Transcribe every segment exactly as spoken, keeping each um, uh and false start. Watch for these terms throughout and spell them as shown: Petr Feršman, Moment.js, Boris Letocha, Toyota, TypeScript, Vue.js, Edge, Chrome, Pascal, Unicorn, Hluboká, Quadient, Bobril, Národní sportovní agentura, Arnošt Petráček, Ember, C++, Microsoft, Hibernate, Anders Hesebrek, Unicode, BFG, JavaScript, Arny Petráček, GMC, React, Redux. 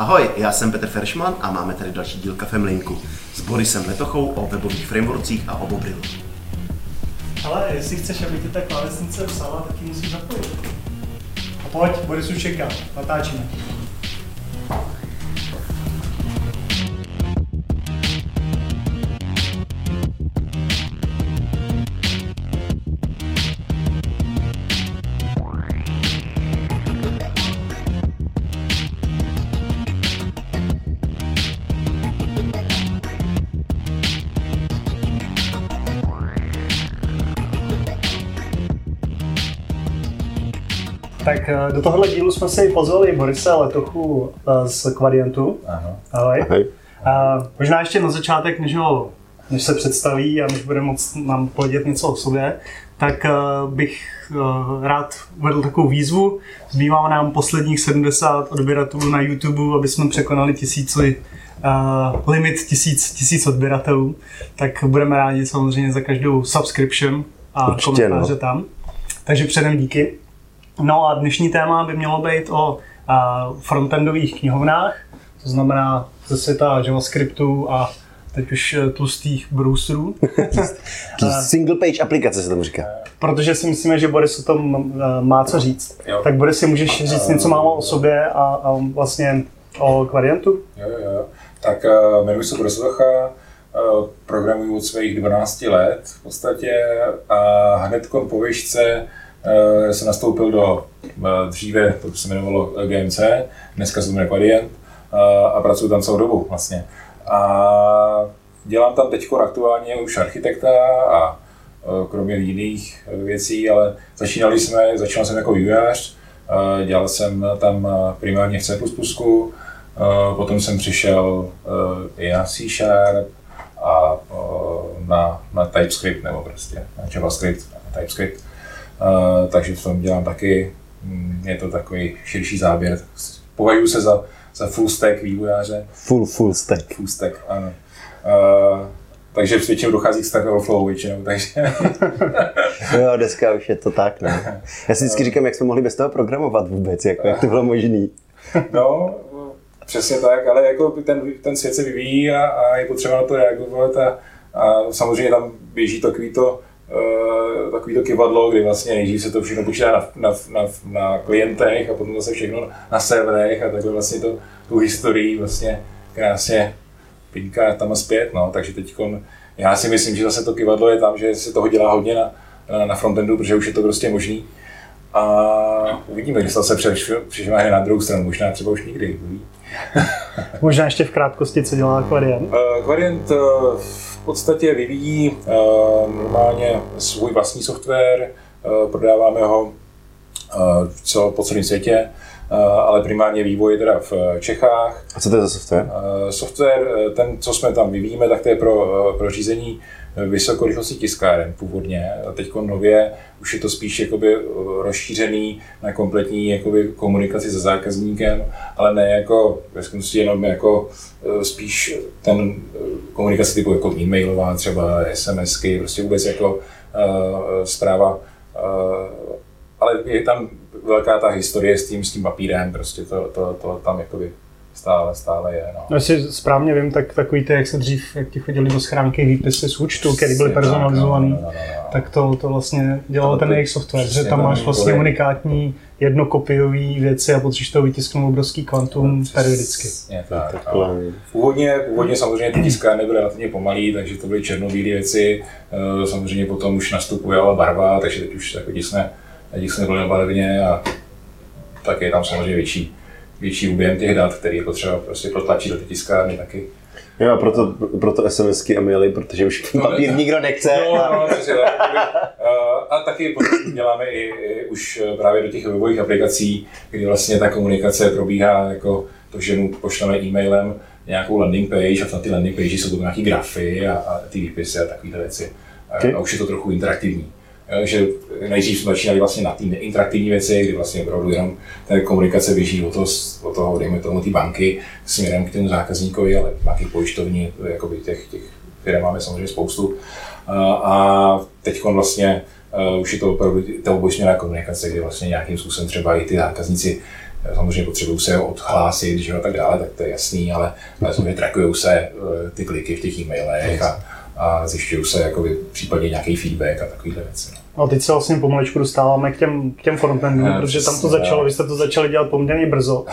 Ahoj, já jsem Petr Feršman a máme tady další díl Kafemlinku s Borisem Letochou o webových frameworkcích a o Bobrilu. Ale jestli chceš, aby tě ta klávesnice psala, tak ji musíš zapojit. A pojď, Boris už čeká, natáčíme. Tak do tohohle dílu jsme si pozvali Borise Letochu z Quadientu. Aha. Ahoj. Ahoj. A možná ještě na začátek, než, ho, než se představí a než bude moct nám povědět něco o sobě, tak bych rád uvedl takovou výzvu. Zbývá nám posledních sedmdesát odběratelů na YouTube, aby jsme překonali tisíci, uh, limit tisíc, tisíc odběratelů. Tak budeme rádi samozřejmě za každou subscription a určitě, komentáře no. Tam. Takže předem díky. No a dnešní téma by mělo být o a, frontendových knihovnách, to znamená ze světa JavaScriptu a teď už tlustých browserů. Single page aplikace se tomu říká. Protože si myslíme, že Boris o tom má co říct. Jo. Tak Boris, si můžeš říct něco málo o sobě a, a vlastně o Quadientu? Jo, jo, jo. Tak jmenuji se Boris Letocha, programuji od svých dvanácti let v podstatě a hnedko po výšce Já jsem nastoupil do dříve, to se jmenovalo G M C, dneska se jmenuje Quadient a pracuji tam celou dobu vlastně. A dělám tam teď aktuálně už architekta a kromě jiných věcí, ale začínali jsme, začínal jsem jako vývojář, dělal jsem tam primárně v C plus plus, potom jsem přišel i na C sharp a na, na TypeScript nebo prostě na JavaScript a TypeScript. Uh, takže v tom dělám taky, je to takový širší záběr. Považuji se za, za full stack vývojáře. Full, full stack. Full stack, ano. Uh, takže většinou dochází k Stack Overflow většinou, takže... Jo, dneska už je to tak, ne? Já si vždycky říkám, jak jsme mohli bez toho programovat vůbec, jako, jak to bylo možný. No, přesně tak, ale jako ten, ten svět se vyvíjí a, a je potřeba na to reagovat a, a samozřejmě tam běží takový to takový to kivadlo, kdy vlastně nejdřív se to všechno počítá na, na, na, na klientech a potom zase všechno na serverech a takhle vlastně to, tu historii vlastně krásně pinká tam a zpět, no, takže teďkon já si myslím, že zase to kivadlo je tam, že se toho dělá hodně na, na, na frontendu, protože už je to prostě možný a uvidíme, že se přešvihne na druhou stranu, možná třeba už nikdy. Možná ještě v krátkosti, co dělá Quadient? Quadient v podstatě vyvíjí normálně svůj vlastní software, prodáváme ho po celém světě, ale primárně vývoj je teda v Čechách. A co to je za software? Software, ten, co jsme tam vyvíjíme, tak to je pro, pro řízení vysokorychlostních tiskáren původně. A teď nově už je to spíš jakoby rozšířený na kompletní jakoby komunikaci se zákazníkem, ale ne jako, ve skutečnosti jenom jako spíš ten komunikaci typu jako e-mailová, třeba SMSky, prostě vůbec jako uh, zpráva. Uh, ale je tam velká ta historie s tím, s tím papírem, prostě to, to, to tam jakoby stále, stále je. No. No, jestli správně vím, tak takový ty, jak se dřív, jak ti chodili do schránky výpisy z účtu, které byly personalizované, no, no, no, no. tak to, to vlastně dělalo to, ten jejich software, že tam máš vlastně je. unikátní jednokopiové věci a potřebuješ toho vytisknout obrovský kvantum no, periodicky. Původně, původně samozřejmě ty tiskárny byly relativně pomalý, takže to byly černobílé věci, samozřejmě potom už nastupovala barva, takže teď už jako tisne, tisne byly na barvně a tak je tam samozřejmě větší. větší objem těch dat, který je potřeba prostě protlačit do ty tiskárny taky. Jo, a proto, proto SMSky a maily, protože už no, papír ne, nikdo nechce. No, no, takže, a taky děláme i, i už právě do těch webových aplikací, kdy vlastně ta komunikace probíhá jako to, že mu pošleme e-mailem nějakou landing page a na ty landing page jsou to nějaké grafy a, a ty výpisy a takovéhle věci. Okay. A, a už je to trochu interaktivní. Takže nejdřív jsme začínali vlastně na ty neinteraktivní věci, kdy vlastně opravdu jenom ta komunikace běží od toho, od toho dejme tomu, ty banky směrem k tomu zákazníkovi, ale banky pojišťovní, jakoby těch, těch firm máme samozřejmě spoustu. A teď vlastně už je to opravdu ta obojsměrná komunikace, kdy vlastně nějakým způsobem třeba i ty zákazníci Samozřejmě potřebují se odhlásit, že jo, a tak dále, tak to je jasný, ale, ale samozřejmě trackujou se ty kliky v těch e-mailech a, a zjišťují se jakoby případně nějaký feedback a takovýhle věci. No. A teď se vlastně pomaličku dostáváme k těm, k těm frontendům, no, protože tam to začalo, vy jste to začali dělat poměrně brzo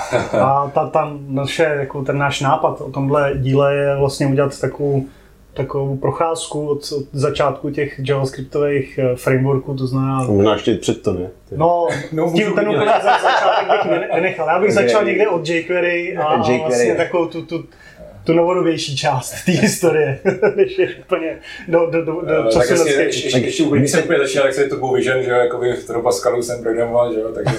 a ta, ta naše, jako ten náš nápad o tomhle díle je vlastně udělat takovou takovou procházku od začátku těch JavaScriptových frameworků, to znamená... Možná ještě před to, ne? No, no tím ten úplně začátek bych nenechal. Já bych začal někde od jQuery a jQuery. Vlastně takovou tu, tu, tu novodobější část té historie, než je úplně do, do, do, do času lidské. Když jsem úplně začal, tak se to byl vision, že jakoby v toho Pascalu jsem programoval, že jo, takže...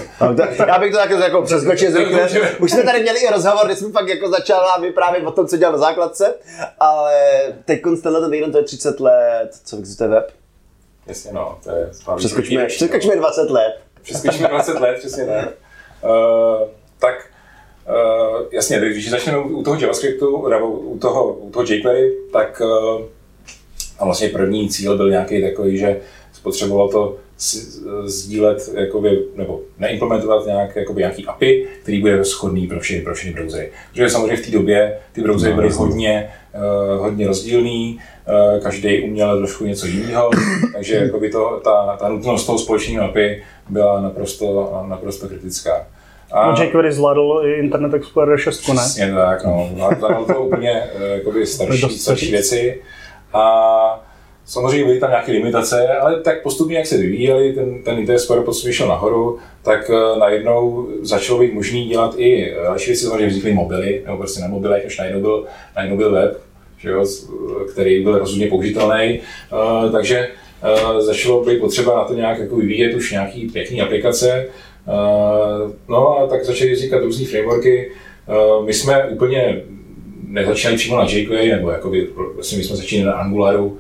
Já bych to tak jako přeskočil zrychle. Už jsme tady měli i rozhovor, když jsme pak jako začala vyprávět o tom, co dělal na základce, ale teď tenhle týden to je třicet let, co existuje web. Jasně, no, to je... Přeskočíme, přeskočíme dvacet let. Přeskočíme dvacet let, přesně tak. Uh, tak... Uh, jasně, když začneme u toho JavaScriptu, nebo u toho, u toho jQuery, tak uh, a vlastně první cíl byl nějaký takový, že spotřebovalo to sdílet, jakoby, nebo neimplementovat nějak, jakoby nějaký A P I, který bude shodný pro všechny, pro všechny browsery. Protože samozřejmě v té době ty browsery byly hodně, uh, hodně rozdílný, uh, každý uměl trošku něco jiného, takže jakoby to, ta, ta nutnost toho společného A P I byla naprosto, naprosto kritická. A jQuery zvládl i Internet Explorer šest, ne? Přesně tak, no. Zvládl to úplně jakoby, starší, starší věci. A samozřejmě byly tam nějaké limitace, ale tak postupně, jak se vyvíjeli, ten, ten Internet Explorer postupně šel nahoru, tak najednou začalo být možný dělat i další věci, samozřejmě vznikly mobily, nebo prostě na mobilech, už najednou byl, najednou byl web, že jo, který byl rozhodně použitelný. Uh, takže uh, začalo být potřeba na to nějak jako vyvíjet už nějaký pěkný aplikace. Uh, no a tak začaly vznikat různý frameworky. Uh, my jsme úplně nezačínali přímo na jQuery, nebo jakoby, vlastně my jsme začínali na Angularu,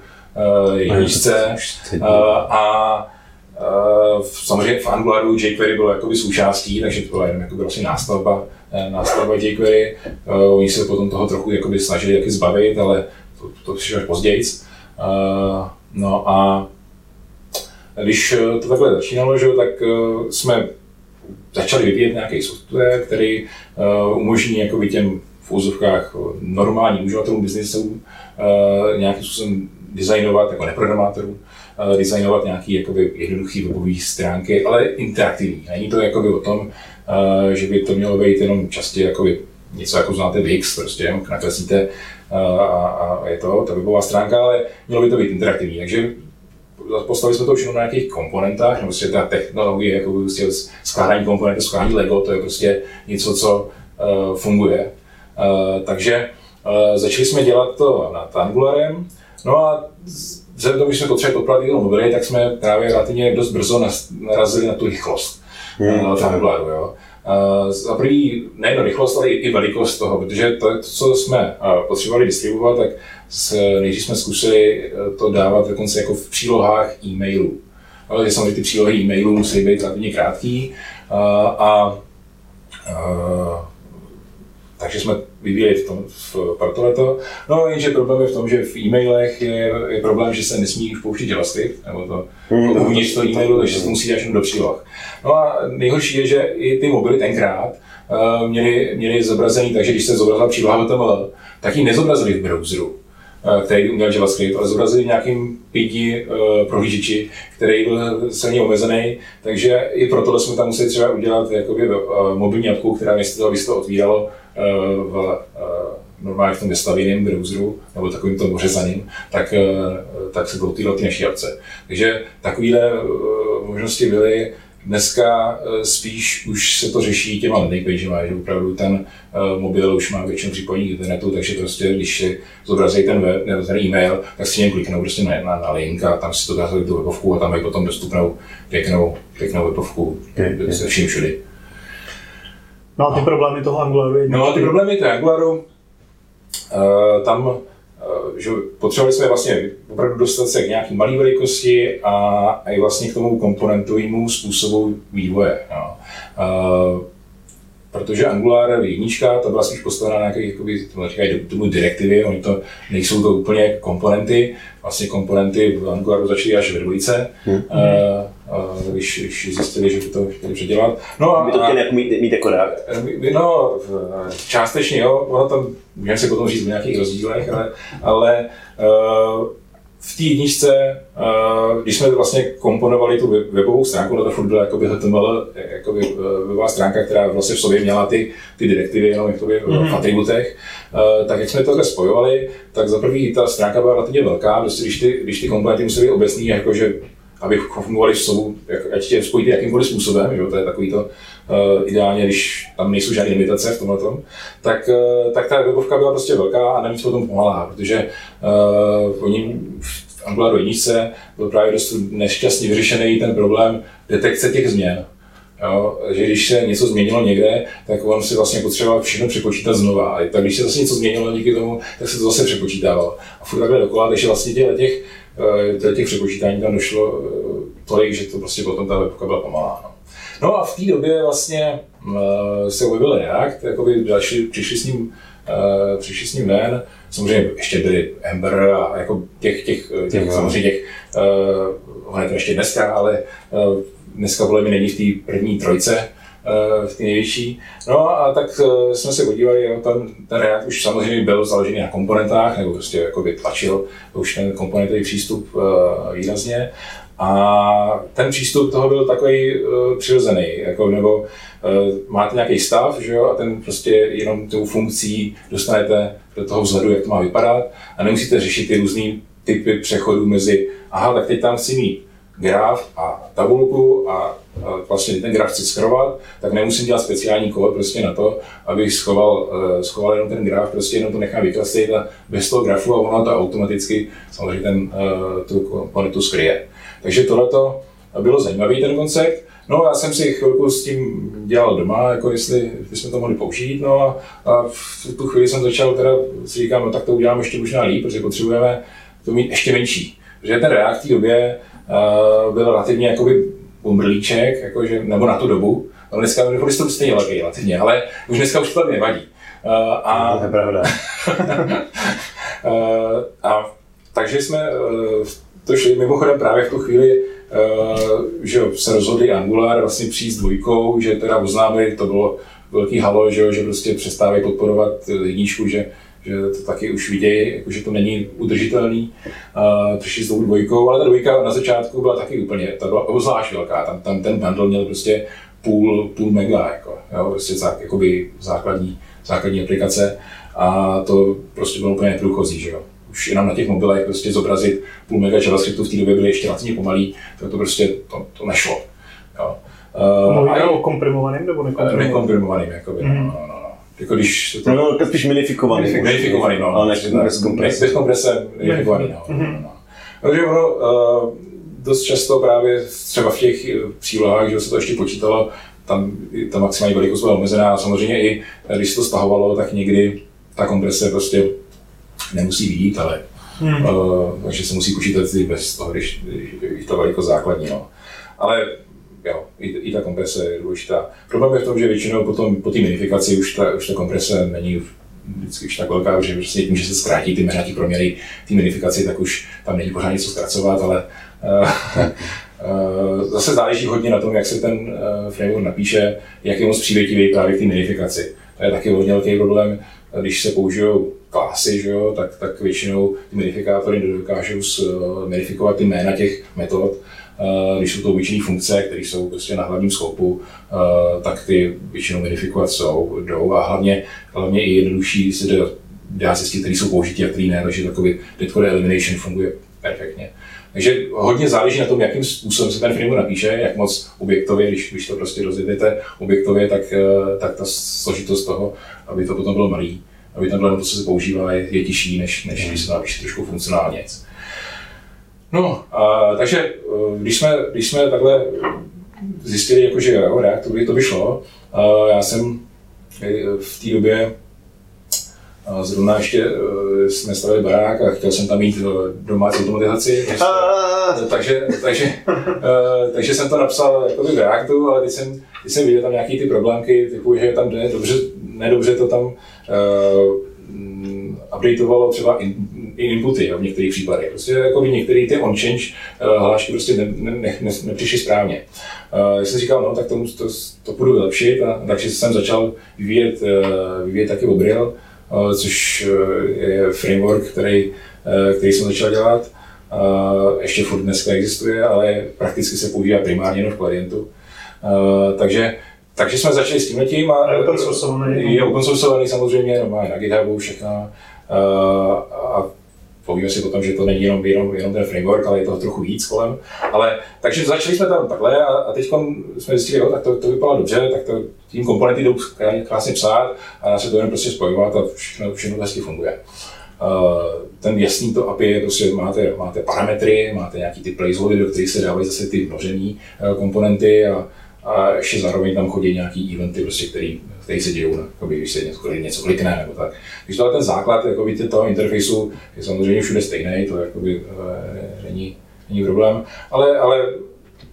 uh, jedničce. Uh, a uh, samozřejmě v Angularu jQuery bylo jakoby součástí, takže to byla jenom vlastně nástavba, nástavba jQuery. Uh, oni se potom toho trochu jakoby snažili taky zbavit, ale to, to přišlo až později. Uh, no a když to takhle začínalo, že, tak uh, jsme začali vyvíjet nějaký software, který uh, umožní jakoby těm v úzovkách normálním uživatelům biznesů uh, nějakým způsobem designovat, jako neprogramátorům, uh, designovat nějaké jednoduché webové stránky, ale interaktivní. Není to jakoby o tom, uh, že by to mělo být jenom častě jakoby něco, jako znáte Wix, prostě naklesíte uh, a, a je to ta webová stránka, ale mělo by to být interaktivní. Takže postavili jsme to všechno na nějakých komponentách, nebo prostě ta technologie, jako prostě skládání komponentů, skládání Lego, to je prostě něco, co uh, funguje. Uh, takže uh, začali jsme dělat to nad Angularem, no a vzhledem k tomu, když jsme potřebovali podplatit do mobily, tak jsme právě relativně dost brzo narazili na tu rychlost hmm. uh, Angularu. Jo. Uh, za první nejen rychlost, ale i velikost toho, protože to, co jsme uh, potřebovali distribuovat, tak s, nejdřív jsme zkusili to dávat dokonce jako v přílohách e-mailů. Ale samozřejmě ty přílohy e-mailů musely být relativně krátký. Uh, a, uh, takže jsme vyvíjeli v tom, v, pro tohleto. No jenže problém je v tom, že v e-mailech je, je problém, že se nesmí už pouštět JavaScript, nebo to uvnitř toho e-mailu, takže se musí dát do příloh. No a nejhorší je, že i ty mobily tenkrát uh, měly, měly zobrazený, takže když se zobrazila příloha H T M L, tak ji nezobrazili v browseru, uh, který uměl JavaScript, ale zobrazili v nějakém pidi uh, prohlížiči, který byl silně omezený, takže i proto jsme tam museli třeba udělat jakoby, uh, mobilní apku, která místo toho by se to otvíralo v, v, normálně v tom vestavěném browseru, nebo takovým tom ořezaným, tak, tak se bloutýlo ty naší apce. Takže takovéhle možnosti byly. Dneska spíš už se to řeší těma landing pagema, že opravdu ten mobil už má většinu připojení k internetu, takže prostě když si zobrazí ten web nebo ten e-mail, tak si něm kliknou prostě na, na, na link a tam si to dá tu webovku a tam mají potom dostupnou pěknou, pěknou webovku se vším všudy. No a ty problémy toho Angularu je... No a ty problémy toho Angularu, uh, tam, uh, že potřebovali jsme vlastně opravdu dostat se k nějaký malé velikosti a, a i vlastně k tomu komponentovému způsobu vývoje. No. Uh, protože Angular je jednička, ta byla spíš postavená na nějakých, jakoby, tomu říkají tomu direktivy, oni to nejsou to úplně komponenty, vlastně komponenty v Angularu začaly až ve dvojice, hmm. a, a když, když zjistili, že by to chtěli předělat. No a, by to chtěli jako mít, mít jako React? No, částečně jo, ono tam, můžeme se potom říct o nějakých rozdílech, ale, ale v té jedničce, když jsme vlastně komponovali tu webovou stránku, no to furt byla jakoby H T M L, jakoby webová stránka, která vlastně v sobě měla ty, ty direktivy jenom jakoby mm-hmm. v atributech, tak jak jsme tohle spojovali, tak za první ta stránka byla relativně velká, prostě když ty, když ty komponenty musely být obecný, jakože aby fungovaly v sobu, jak, ať tě spojíte jakýmkoliv způsobem, že? To je takový to uh, ideálně, když tam nejsou žádné limitace v tomhle tom, tak, uh, tak ta webovka byla prostě velká a navíc potom pomalá, protože uh, oni v Angularu jedničce byl právě dost nešťastně vyřešený ten problém detekce těch změn. Jo, že když se něco změnilo někde, tak on si vlastně potřeboval všechno přepočítat znova. A tak když se zase něco změnilo díky tomu, tak se to zase přepočítávalo. A furt takhle dokola, takže vlastně těch, těch přepočítání tam došlo tolik, že to prostě potom ta webka byla pomalá. No, no a v té době vlastně se objevil React, jakoby další přišli s ním, přišli s ním ven. Samozřejmě ještě byly Ember a jako těch, těch, těch samozřejmě těch, on je to ještě dneska, ale dneska podle mě není v té první trojce, v té největší. No a tak jsme se podívali, no, ten, ten React už samozřejmě byl založený na komponentách, nebo prostě jakoby tlačil už ten komponentový přístup výrazně. A ten přístup toho byl takový uh, přirozený, jako, nebo uh, máte nějaký stav, že jo, a ten prostě jenom tou funkcí dostanete do toho vzhledu, jak to má vypadat, a nemusíte řešit ty různé typy přechodů mezi, aha, tak teď tam chci mít graf a tabulku a vlastně ten graf chci schovat, tak nemusím dělat speciální kód prostě na to, abych schoval, schoval jenom ten graf, prostě jenom to nechám vyklastit a bez toho grafu a ono to automaticky samozřejmě ten, tu komponentu skryje. Takže tohleto bylo zajímavý ten koncept. No já jsem si chvilku s tím dělal doma, jako jestli bychom to mohli použít, no a, a v tu chvíli jsem začal teda si říkám, no tak to udělám ještě možná líp, protože potřebujeme to mít ještě menší, protože ten React v té době Uh, byl relativně jakoby umrlíček, jakože, nebo na tu dobu. No dneska byl prostě stejně velký relativně, ale už dneska už to nevadí. Uh, a, to je pravda. uh, a takže jsme uh, to šli mimochodem právě v tu chvíli, uh, že se rozhodli Angular vlastně přijít s dvojkou, že teda oznámili, to bylo velký halo, že, že prostě přestávají podporovat jedničku, že že to taky už vidějí, jakože to není udržitelný, uh, přišli s tou dvojkou, ale ta dvojka na začátku byla taky úplně, ta byla obzvlášť velká, tam, tam ten bundle měl prostě půl, půl mega, jako, jo, prostě zá, jakoby základní, základní aplikace a to prostě bylo úplně neprůchozí, že jo. Už jenom na těch mobilech prostě zobrazit půl mega JavaScriptu v té době byly ještě relativně pomalý, tak to prostě to, to nešlo, jo. Uh, Mluvíte o komprimovaným nebo nekomprimovaným? Nekomprimovaným, jakoby, mm. no, no, no. Jako když to... No, spíš minifikovaný. Minifikovaný, no. Ale než bez komprese. Bez komprese, minifikovaný, no. Mm-hmm. no. Takže ono uh, dost často právě třeba v těch přílohách, že se to ještě počítalo, tam ta maximální velikost byla omezená a samozřejmě i když se to stahovalo, tak někdy ta komprese prostě nemusí vyjít, ale mm. uh, takže se musí počítat i bez toho, když, když ta velikost základní, no. Ale jo, i, i ta komprese je důležitá. Problém je v tom, že většinou potom, po té minifikaci už ta, už ta komprese není vždycky už tak velká, že vlastně tím, že se zkrátí ty nějaký proměry té minifikaci, tak už tam není pořád něco zkracovat, ale uh, uh, zase záleží hodně na tom, jak se ten uh, framework napíše, jak je moc přívětivý právě k té minifikaci. To je taky hodně velký problém, když se použijou klasy, že jo, tak, tak většinou ty minifikátory dokážou minifikovat ty jména těch metod. Když jsou to obyčejné funkce, které jsou prostě na hlavním scopu, tak ty většinou modifikovat jsou, jdou a hlavně, hlavně i jednodušší se dá, dá zjistit, které jsou použití a které ne, takže takový dead-code elimination funguje perfektně. Takže hodně záleží na tom, jakým způsobem se ten framework napíše, jak moc objektově, když, když to prostě rozjedete objektově, tak, tak ta složitost toho, aby to potom bylo malý, aby tam bylo to, co se používá, je, je těžší, než, než když se napíše trošku funkcionálně. No, a, takže když jsme, když jsme takhle zjistili, jako, že jo, React, to by to vyšlo, já jsem v té době Zrovna ještě jsme stavili barák a chtěl jsem tam mít domácí automatizaci, takže, takže, takže jsem to napsal jako v Reactu, ale když jsem, když jsem viděl tam nějaké ty problémky, typu, že tam ne, dobře, nedobře to tam uh, updateovalo třeba in, in inputy jo, v některých případech. Prostě jako by některé ty on-change uh, hlášky prostě ne, ne, ne, nepřišly správně. Uh, jsem říkal, no tak tomu, to, to půjdu vylepšit, a takže jsem začal vyvíjet, uh, vyvíjet taky Bobril, což je framework, který, který jsem začal dělat. Ještě furt dneska existuje, ale prakticky se používá primárně jenom v Quadientu. Takže, takže jsme začali s tímhletím a je open sourceovaný, je open sourceovaný samozřejmě, no, má na GitHubu všechno. A povíme si potom, že to není jenom, jenom, jenom ten framework, ale je toho trochu víc kolem. Ale, takže začali jsme tam takhle a, a teď jsme zjistili, jo, tak to, to vypadalo dobře, tak to, tím komponenty jdou krásně psát a dá se to jen prostě spojovat a všechno, všechno vlastně funguje. Uh, ten jasný to á pé í je prostě, máte, máte parametry, máte nějaký ty placeholdery, do kterých se dávají zase ty množený uh, komponenty a, a ještě zároveň tam chodí nějaký eventy, prostě, který, který se dějou, jakoby, když se něco, něco klikne nebo tak. Takže tohle ten základ jakoby, toho interfejsu je samozřejmě všude stejný, to jakoby, uh, není, není problém, ale, ale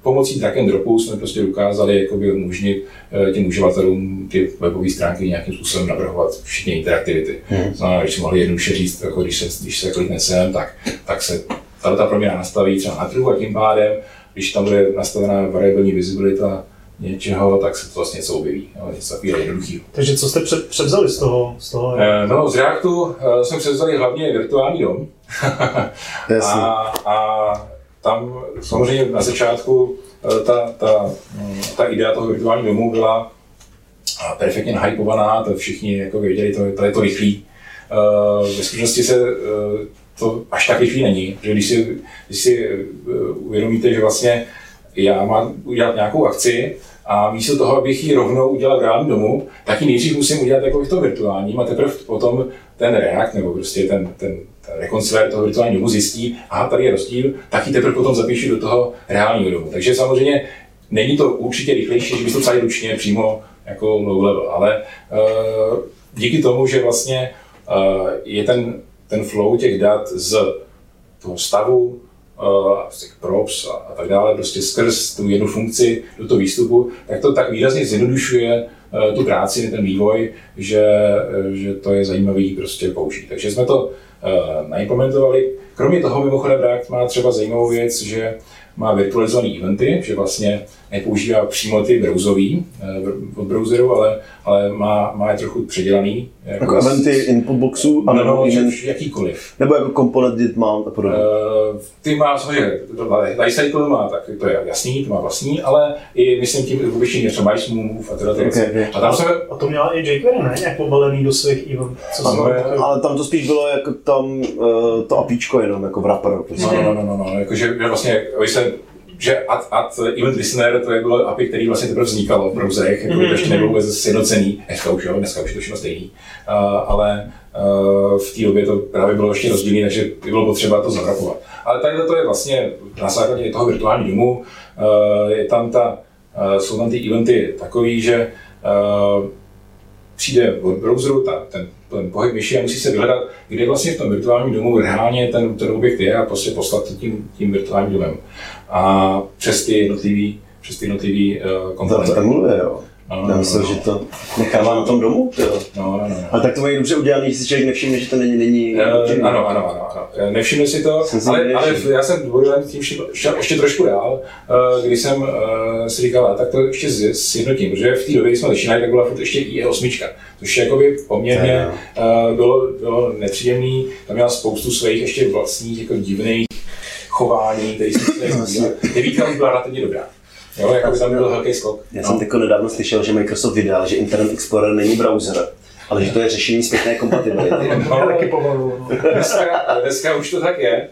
pomocí drag and dropu jsme prostě ukázali jakoby, umožnit uh, těm uživatelům ty webové stránky nějakým způsobem navrhovat všechny interaktivity. Hmm. Znamená, když si mohli jednoduše říct, jako, když se, když se klikne sem, tak, tak se ta proměna nastaví třeba na trhu a tím pádem, když tam bude nastavená variabilní visibilita něčeho, tak se to vlastně něco objeví, něco takového jednoduchého. Takže co jste převzali z toho? Z toho? No, z Reactu jsme převzali hlavně virtuální dom. a, a tam samozřejmě na začátku ta, ta, ta idea toho virtuálního domu byla perfektně nahypovaná, to všichni jako věděli, to, to je to rychlý. Ve skutečnosti se to až tak rychlý není, protože když si, když si uvědomíte, že vlastně já mám udělat nějakou akci a místo toho, abych ji rovnou udělal v reálném domu, tak ji nejdřív musím udělat jako v tom virtuálním a teprve potom ten React nebo prostě ten, ten, ten rekonciler toho virtuálního domu zjistí, aha, tady je rozdíl, tak ji teprve potom zapíšu do toho reálního domu. Takže samozřejmě není to určitě rychlejší, že byste to psali ručně přímo jako low level, ale uh, díky tomu, že vlastně uh, je ten, ten flow těch dat z toho stavu, z těch props a, a tak dále, prostě skrz tu jednu funkci do toho výstupu, tak to tak výrazně zjednodušuje uh, tu práci, ten vývoj, že, že to je zajímavý prostě použít. Takže jsme to uh, naimplementovali. Kromě toho mimochodem React má třeba zajímavou věc, že má virtualizované eventy, že vlastně nepoužívá přímo ty browserový uh, od browseru, ale, ale má, má je trochu předělaný. Jako, jako eventy input boxů? Ano, nebo event, jakýkoliv. Nebo jako komponent did mount a podobně? Uh, ty má, samozřejmě, Lifecycle má, tak to je jasný, to má vlastní, ale i myslím tím vůbec něco mají smooth a teda to okay, a, tam se... a to měla i jQuery, ne? Nějak pobalený do svých event. Ale tam to spíš bylo jako tam uh, to apíčko jenom, jako wrapper. Prostě. No, no, no, no, no. Jako, že, že vlastně, že ad, ad event listener, to je bylo á pé í, který vlastně teprve vznikalo v browserech, jako mm-hmm. ještě nebylo vůbec sjednocený, dneska už jo, dneska už je to všechno stejný, uh, ale uh, v té době to právě bylo ještě rozdílné, takže bylo potřeba to zavrapovat. Ale tady to je vlastně na základě toho virtuální domu, uh, je tam ta, uh, jsou tam ty eventy takový, že uh, přijde od browseru ta, ten, ten pohyb myši a musí se vyhledat, kde vlastně v tom virtuálním domu reálně ten, ten objekt je a prostě poslat to tím, tím virtuálním domem. A přes ty jednotlivý, přes ty jednotlivý uh, komponenty. To mluví, jo. No, no, já myslím, no, že to nechává na tom domu, jo. No, no, no. Ale tak to mají dobře udělané, že si člověk nevšimne, že to není, není uh, ano, ano, ano, ano. Nevšimne si to, jsem ale, ale já jsem dvojil tím ještě trošku dál, když jsem si říkal, tak to ještě sjednotím, protože v té době, kdy jsme začínali, tak byla furt ještě í é osm, což jakoby poměrně uh, bylo, bylo nepříjemné, tam měla spoustu svých ještě vlastních jako divných chování, který jsem devítka už byla relativně dobrá. Jo, jako by tam byl velký skok. Já no. jsem teď nedávno slyšel, že Microsoft vydal, že Internet Explorer není browser, ale že to je řešení zpětné kompatibility. No, taky pomalu. Dneska, dneska už to tak je.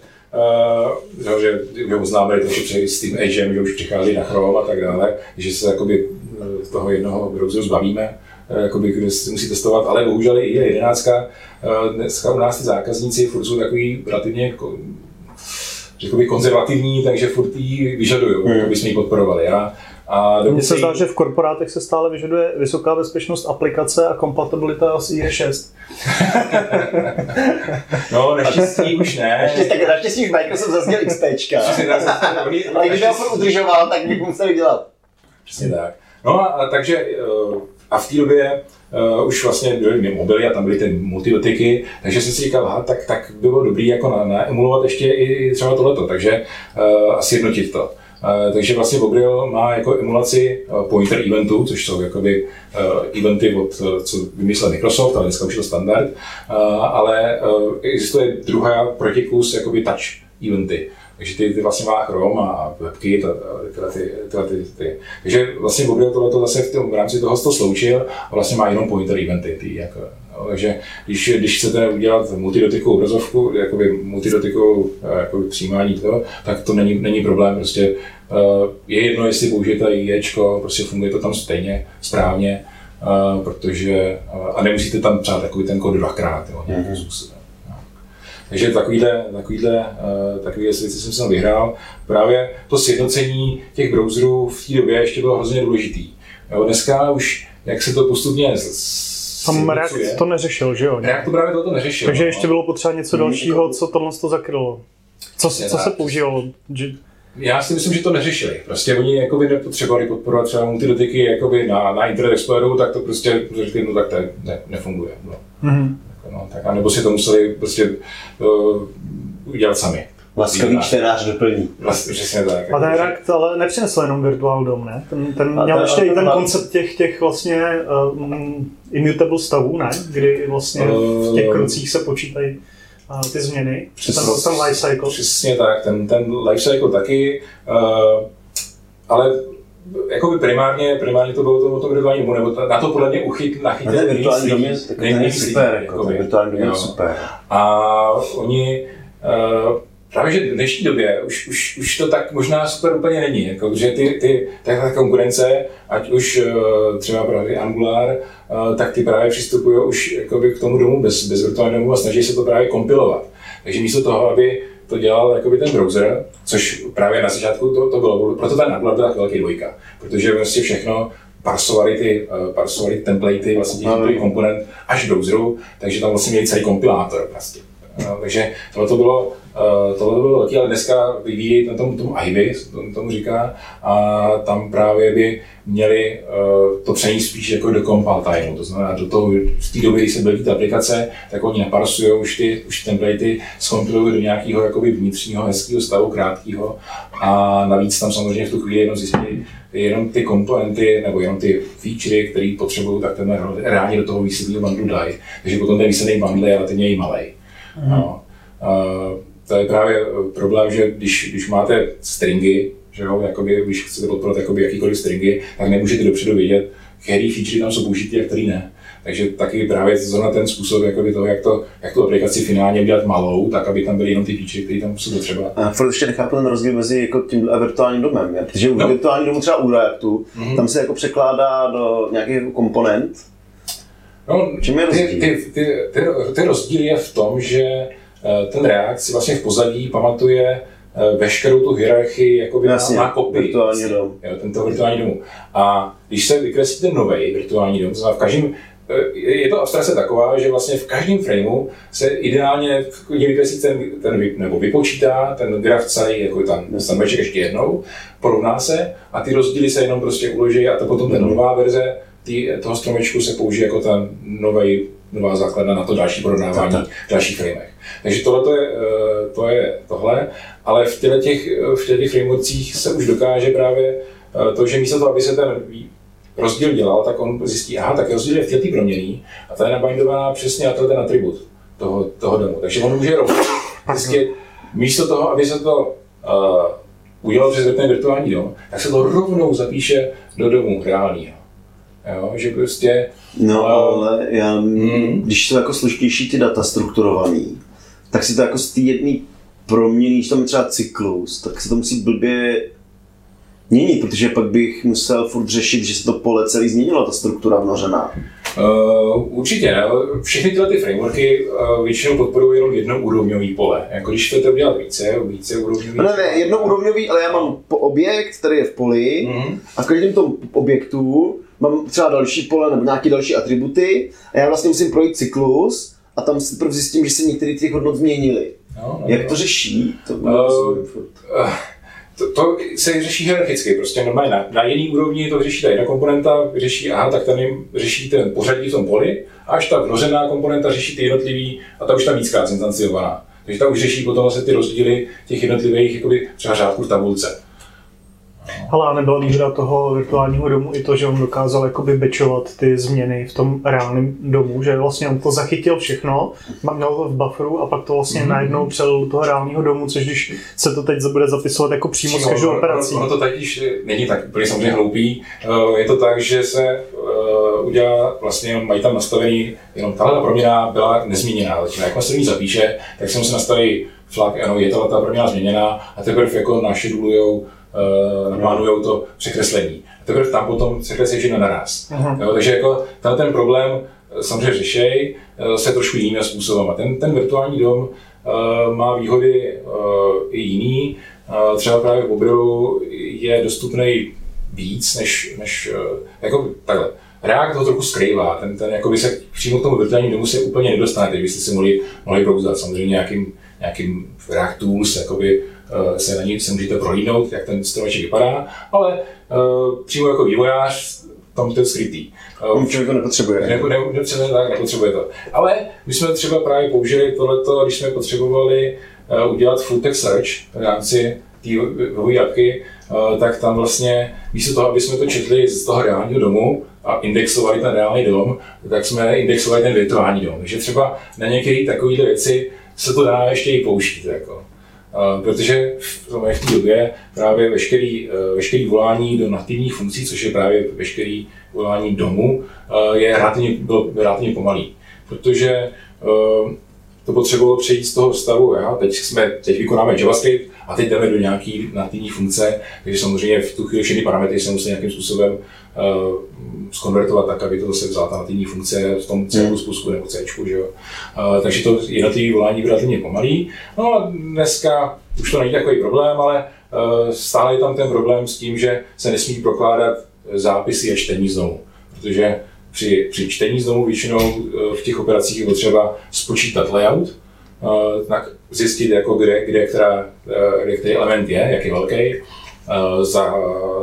Uh, že uznáme to, že s tím Edgem, že už přichází na Chrome a tak dále, že se jakoby toho jednoho browseru zbavíme, jakoby, kde se musí testovat, ale bohužel i jedenáctka. Dneska u nás ty zákazníci furt jsou takový relativně jako, konzervativní, takže furt ji vyžaduju, aby jsme ji podporovali. A, A mně se zdá, že v korporátech se stále vyžaduje vysoká bezpečnost aplikace a kompatibilita s I E šest. No, naštěstí už ne. Naštěstí už Microsoft zazněl XPčka. Ale když ho furt udržoval, tak bych musel dělat. Přesně tak. No a, a takže a v té době uh, už vlastně byly mobily a tam byly ty multidotyky, takže jsem si říkal, tak, tak by bylo dobré jako na, na emulovat ještě i třeba tohleto, takže uh, asi jednotit to. Uh, takže vlastně Bobril má jako emulaci uh, pointer eventů, což jsou jakoby uh, eventy, od, uh, co vymyslel Microsoft, ale dneska už je to standard, uh, ale uh, existuje druhá protikus, jakoby touch eventy. Takže ty, ty vlastně má Chrome a WebKit a tyhle ty, ty, ty. Takže vlastně Bobril tohleto zase v, tom, v rámci toho to sloučil a vlastně má jenom pointer eventy. Ty, jako, no, takže když, když chcete udělat multidotykovou obrazovku, jakoby multidotykovou jakoby přijímání toho, tak to není, není problém. Prostě je jedno, jestli použijete I Ečko, prostě funguje to tam stejně, správně, protože a nemusíte tam psát takový ten kód dvakrát, jo, nějakým způsobem. Takže takovýhle, takovýhle, takovýhle věci jsem se vyhrál. Právě to sjednocení těch browserů v té době ještě bylo hrozně důležitý. Dneska už, jak se to postupně tam React to neřešil, že jo? React to právě toto neřešil. Takže no, ještě bylo potřeba něco dalšího, co tohle to zakrylo. Co, co se používalo? Já si myslím, že to neřešili. Prostě oni jakoby nepotřebovali podporovat třeba multidotyky jakoby na, na Internet Exploreru, tak to prostě řekli, no tak to ne, nefunguje. No. Mm-hmm. No, tak, a nebo si to museli prostě uh, udělat sami. Vlastní čtenář doplní. Vlastně, přesně tak. A ten React ale nepřinesl jenom virtual D O M, ne? Ten, ten měl ještě i ten koncept těch, těch vlastně um, immutable stavů, ne? Kdy vlastně v těch krocích se počítají uh, ty změny. Přesně, ten, ten lifecycle. Přesně tak, ten, ten lifecycle taky, uh, ale jakoby primárně, primárně to bylo to o tom virtuální domu, nebo na to podle mě uchyt, nachytili no virtuální dom je super, virtuální dom je super. A oni, uh, právě že v dnešní době už, už, už to tak možná super úplně není, jako, že ty, ty, ta konkurence, ať už třeba právě Angular, tak ty právě přistupují už jakoby, k tomu domu bez, bez virtuálního domu a snaží se to právě kompilovat. Takže místo toho, aby to dělal jakoby ten browser, což právě na začátku to, to bylo, proto ten Angular byl tak velký dvojka, protože vlastně všechno parsovali ty, parsovali templatey, vlastně těch komponent až browseru, takže tam vlastně měli celý kompilátor vlastně. No, takže tohle to bylo, tohle to bylo velký, ale dneska vyvíjí na tom, tomu I V Y, tomu říká, a tam právě by měli to přenést spíš jako do compile timeu, to znamená do toho, v té době, kdy se buildí ta aplikace, tak oni naparsují už ty, už ty templatey, zkompilují do nějakého jakoby vnitřního hezkého stavu, krátkého, a navíc tam samozřejmě v tu chvíli jenom zjistili jenom ty komponenty nebo jenom ty featurey, které potřebují, tak ten reálně do toho výsledného bundlu dají, takže potom ten výsledný bundle je relativně malej. No. Uh, to je právě problém, že když, když máte stringy, že jo, jakoby, když chcete podporovat jakoby jakýkoliv stringy, tak nemůžete dopředu vědět, který feature tam jsou použitý a který ne. Takže taky právě zrovna ten způsob jakoby toho, jak, to, jak tu aplikaci finálně udělat malou, tak aby tam byly jenom ty feature, které tam jsou potřeba. A furt ještě nechápu ten rozdíl mezi jako tím a virtuálním domem. Je? Protože no. Virtuální domu třeba u Reactu, mm-hmm. tam se jako překládá do nějakých komponent. No, ty, ty, ty, ty, ty rozdíl je v tom, že ten React si vlastně v pozadí pamatuje veškerou tu hierarchii jakoby vlastně, na kopii. Virtuální dom. Jo, tento virtuální dom. A když se vykreslí ten nový virtuální dom, v každém, je to abstrakce taková, že vlastně v každém frameu se ideálně vykreslí ten, ten nebo vypočítá ten graf celý, jako tam sameček ještě jednou, porovná se a ty rozdíly se jenom prostě uloží a to potom ta nová verze Tý, toho stromečku se použije jako ta novej, nová základna na to další porovnávání v dalších framech. Takže tohle je, to je tohle, ale v těchto těch, těch frameworkcích se už dokáže právě to, že místo toho, aby se ten rozdíl dělal, tak on zjistí, aha, tak rozdíl je v této proměnné a ta je nabindovaná přesně na ten atribut toho, toho domu. Takže on může rovnit zjistit, místo toho, aby se to uh, udělal přes ten virtuální dom, tak se to rovnou zapíše do domu reálního. Jo, že prostě... No ale já, hmm. když jsou jako složitější ty data strukturovaný, tak si to jako z té jedné proměny, když tam je třeba cyklus, tak se to musí blbě měnit, protože pak bych musel furt řešit, že se to pole celý změnilo, ta struktura vnořená. Uh, určitě ne. Všechny tyhle ty frameworky uh, většinou podporují jenom jednoúrovňový pole. Jako když chcete udělat více, více úrovňový. No, ne, ne, jednoúrovňový, ale já mám objekt, který je v poli, mm-hmm. a v každém tom objektu mám třeba další pole nebo nějaké další atributy a já vlastně musím projít cyklus a tam si prv zjistím, že se některé těch hodnot změnily. No, jak to řeší? To bude uh, To, to se řeší hierarchicky, prostě normálně na, na jedné úrovni to řeší ta jedna komponenta, řeší, aha, tak tady řeší ten pořadí v tom poli, až ta vložená komponenta řeší ty jednotlivý a ta už tam víckrát instanciovaná. Takže ta už řeší potom vlastně ty rozdíly těch jednotlivých jakoby, třeba řádků v tabulce. Hala, nebyla výhoda toho virtuálního domu i to, že on dokázal jakoby bečovat ty změny v tom reálném domu, že vlastně on to zachytil všechno, měl to v bufferu a pak to vlastně mm-hmm. najednou přelil do toho reálného domu, což když se to teď bude zapisovat jako přímo Přímo, z každou operací. Ono to totiž není tak úplně samozřejmě hloupý, je to tak, že se udělá, vlastně mají tam nastavený, jenom tahle proměna byla nezmíněná, takže jak se v ní zapíše, tak se musí nastavit flag, ano, je tahle ta proměna změněná a teprve jako naši důlujou naplánujou to překreslení. A teprve tam potom překreslí všechno naraz. Jo, takže jako ten problém samozřejmě řešej se trošku jiným způsobem. A ten, ten virtuální dom uh, má výhody uh, i jiný. Uh, třeba právě v Bobrilu je dostupný víc než, než uh, jako takhle. React ho trochu skrývá, ten, ten jakoby se přímo k tomu virtuálnímu domu se úplně nedostane, teď byste si mohli, mohli brouzdat. Samozřejmě nějakým, nějakým React tools, jakoby, se na ní se můžete prohlídnout, jak ten stromeček vypadá, ale uh, přímo jako vývojář tam to je skrytý. Uh, Člověk to nepotřebuje. Ne, ne, ne, tak nepotřebuje to. Ale my jsme třeba právě použili tohleto, když jsme potřebovali uh, udělat full text search v rámci té webové apky, uh, tak tam vlastně místo toho, aby jsme to četli z toho reálního domu a indexovali ten reálný dom, tak jsme indexovali ten virtuální dom. Takže třeba na některé takovéhle věci se to dá ještě i použít. Jako. Uh, protože v té době právě veškerý, uh, veškerý volání do nativních funkcí, což je právě veškerý volání domu, uh, je relativně, byl relativně pomalý. Protože uh, to potřebovalo přejít z toho stavu, já, teď, jsme, teď vykonáme JavaScript a teď jdeme do nějaké nativní funkce, takže samozřejmě v tu chvíli všechny parametry se musí nějakým způsobem uh, zkonvertovat tak, aby to se vzala ta nativní funkce v tom C++ nebo C. Že jo? Uh, takže to jednotlivé volání relativně pomalý. No a dneska už to není takový problém, ale uh, stále je tam ten problém s tím, že se nesmí prokládat zápisy a čtení z domu, protože Při, při čtení z domu většinou v těch operacích je potřeba spočítat layout, tak zjistit, jako kde, kde, která, kde který element je, jak je velký, za,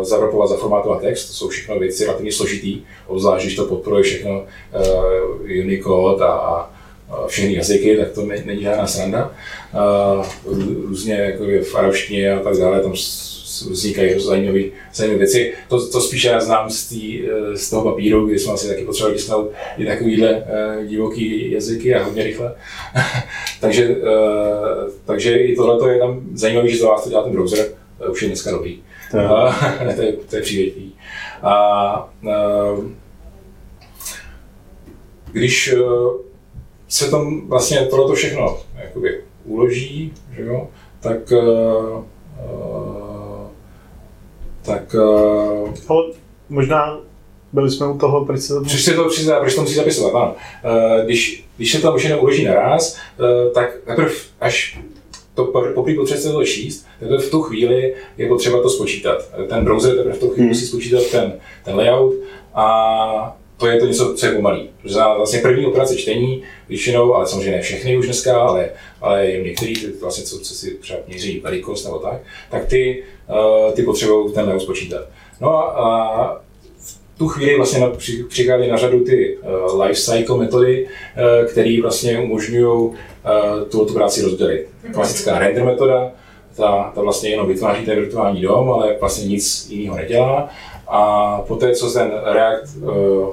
zarapovat, zaformátovat text, to jsou všechno věci relativně složitý, obzvlášť když to podporuje všechno Unicode a, a všechny jazyky, tak to není žádná sranda. Různě jako v arabštině a tak dále, tam vznikají zajímavé věci. To, to spíš já znám z, tý, z toho papíru, kdy jsme asi taky potřebovali vysnout i takovýhle divoký jazyky a hodně rychle. takže, takže i tohle je tam zajímavé, že za vás to dělá ten browser, už je dneska dobrý. To, to je, to je přívětivý. A, a, když se tam vlastně tohleto všechno jakoby uloží, že jo, tak tak... Uh, ale možná byli jsme u toho, proč se to... Proč se to, proč to musí zapisovat, ano. Uh, když, když se tam už jenom uloží naraz, uh, tak teprve až to poprvé potřeba se to číst, teprve v tu chvíli je potřeba to spočítat. Ten browser teprve v tu chvíli hmm. musí spočítat ten, ten layout a to je to něco, co je pomalý. Vlastně první operace čtení většinou, ale samozřejmě ne všechny už dneska, ale, ale i některý, vlastně, co, co si třeba měří velikost nebo tak, tak ty, uh, ty potřebují ten layout spočítat. No a, a v tu chvíli vlastně na, při, přichází na řadu ty uh, lifecycle metody, uh, které vlastně umožňují uh, tuto práci rozdělit. Klasická render metoda, ta, ta vlastně jenom vytváří ten virtuální dom, ale vlastně nic jiného nedělá. A poté, co ten React uh,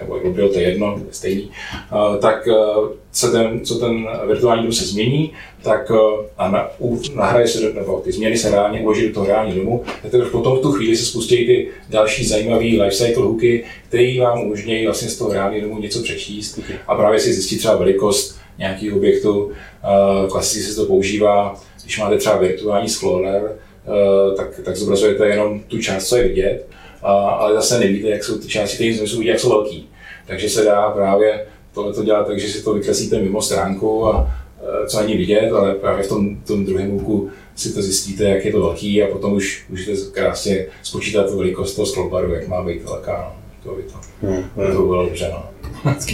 nebo byl to jedno, je stejný, uh, tak uh, co, ten, co ten virtuální dům se změní, tak uh, a na, uh, nahraje se, nebo ty změny se reálně uloží do toho reálního domu, tak potom v tu chvíli se spustí ty další zajímavé lifecycle hooky, které vám umožňují vlastně z toho reálního domu něco přečíst a právě si zjistit třeba velikost nějakého objektu. Uh, klasicky se to používá, když máte třeba virtuální scroller, uh, tak, tak zobrazujete jenom tu část, co je vidět, ale zase nevíte, jak jsou ty části, které jsou vidět, jak jsou velký. Takže se dá právě tohleto dělat tak, že si to vykreslíte mimo stránku a co není vidět, ale právě v tom, tom druhém úku si to zjistíte, jak je to velký a potom už můžete krásně spočítat tu velikost toho scrollbaru, jak má být velká. To by to, hmm. to bylo dobře. No.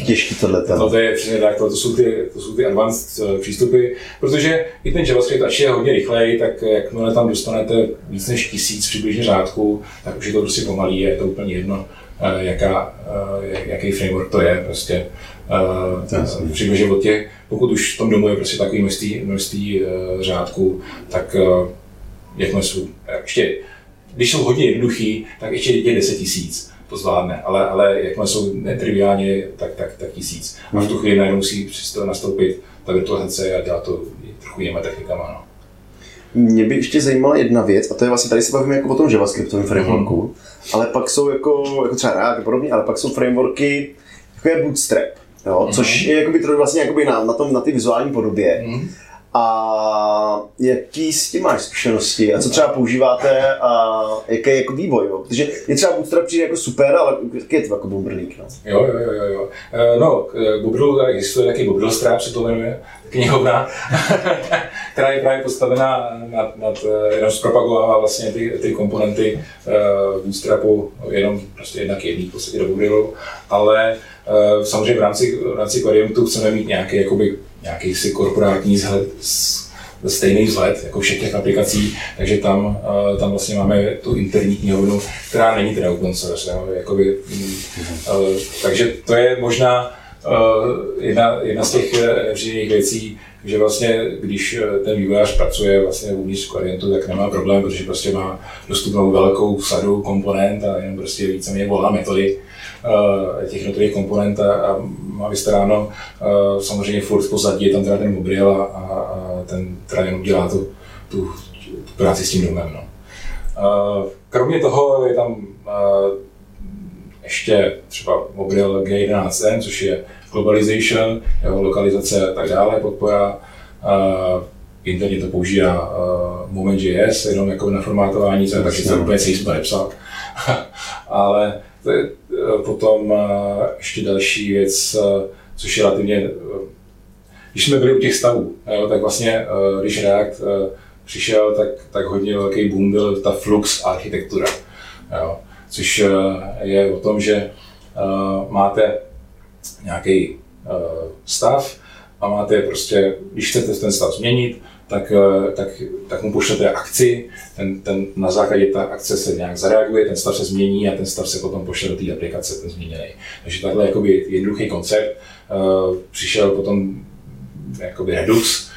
Těžký tohleto. No to je přesně tak, to, to, jsou ty, to jsou ty advanced přístupy, protože i ten JavaScript, až je hodně rychlej, tak jakmile tam dostanete víc než tisíc přibližně řádků, tak už je to prostě pomalý, je to úplně jedno, jaká, jaký framework to je. Prostě. V přímém životě, pokud už v tom domu je prostě takový množství, množství řádků, tak jakmile jsou, ještě, když jsou hodně jednoduchý, tak ještě je deset tisíc. To zvládne, ale, ale jakmile jsou netriviálně, tak, tak, tak tisíc. A v tu chvíli najednou musí nastoupit ta virtualizace a dělat to trochu jinýma technikama. No. Mě by ještě zajímala jedna věc, a to je vlastně, tady se bavíme jako o tom JavaScriptovém frameworku, mm. ale pak jsou jako, jako třeba React a podobně, ale pak jsou frameworky jako je Bootstrap, jo? Mm. což je jakoby, vlastně jakoby na, na, tom, na ty vizuální podobě. Mm. A jaký s tím máš zkušenosti a co třeba používáte a jaký je jako vývoj, jo? Protože je třeba Bootstrap přijde jako super, ale jaký je to jako Bobrlík, no? Jo, jo, jo, jo. No, k Bobrilu existuje taky Bobril Strap, se to jmenuje, knihovna, která je právě postavená nad, nad jenom zpropagovává vlastně ty, ty komponenty Bootstrapu, jenom prostě jednak jedný, v podstatě do Bobrilu, ale samozřejmě v rámci, v rámci Quadientu chceme mít nějaký, jakoby, nějaký si korporátní vzhled, stejný vzhled jako všech těch aplikací, takže tam, tam vlastně máme tu interní knihovnu, která není teda open source, jakoby, takže to je možná jedna, jedna z těch nepříjemných věcí, že vlastně, když ten vývojář pracuje vlastně uvnitř Quadientu, tak nemá problém, protože prostě má dostupnou velkou sadu komponent a jenom prostě víceméně volá metody těch jednotlivých komponent a má vystaráno samozřejmě furt pozadí, je tam teda ten Bobril a, a, a ten teda jenom dělá tu, tu, tu práci s tím domem. No. Kromě toho je tam ještě třeba Bobril G jedenáct N, což je globalization, jeho lokalizace a tak dále, podpora. Interně to používá Moment.js, jenom jako na formátování, co je taky se úplně se jistě nepsal. Ale to je potom ještě další věc, což je relativně, když jsme byli u těch stavů, tak vlastně, když React přišel, tak, tak hodně velký boom byl ta flux architektura, což je o tom, že máte nějaký stav a máte prostě, když chcete ten stav změnit, tak, tak, tak mu pošlete akci, ten, ten, na základě ta akce se nějak zareaguje, ten stav se změní a ten stav se potom pošle do té aplikace, ten změněný. Takže takhle jakoby jednoduchý koncept. Přišel potom jakoby Redux,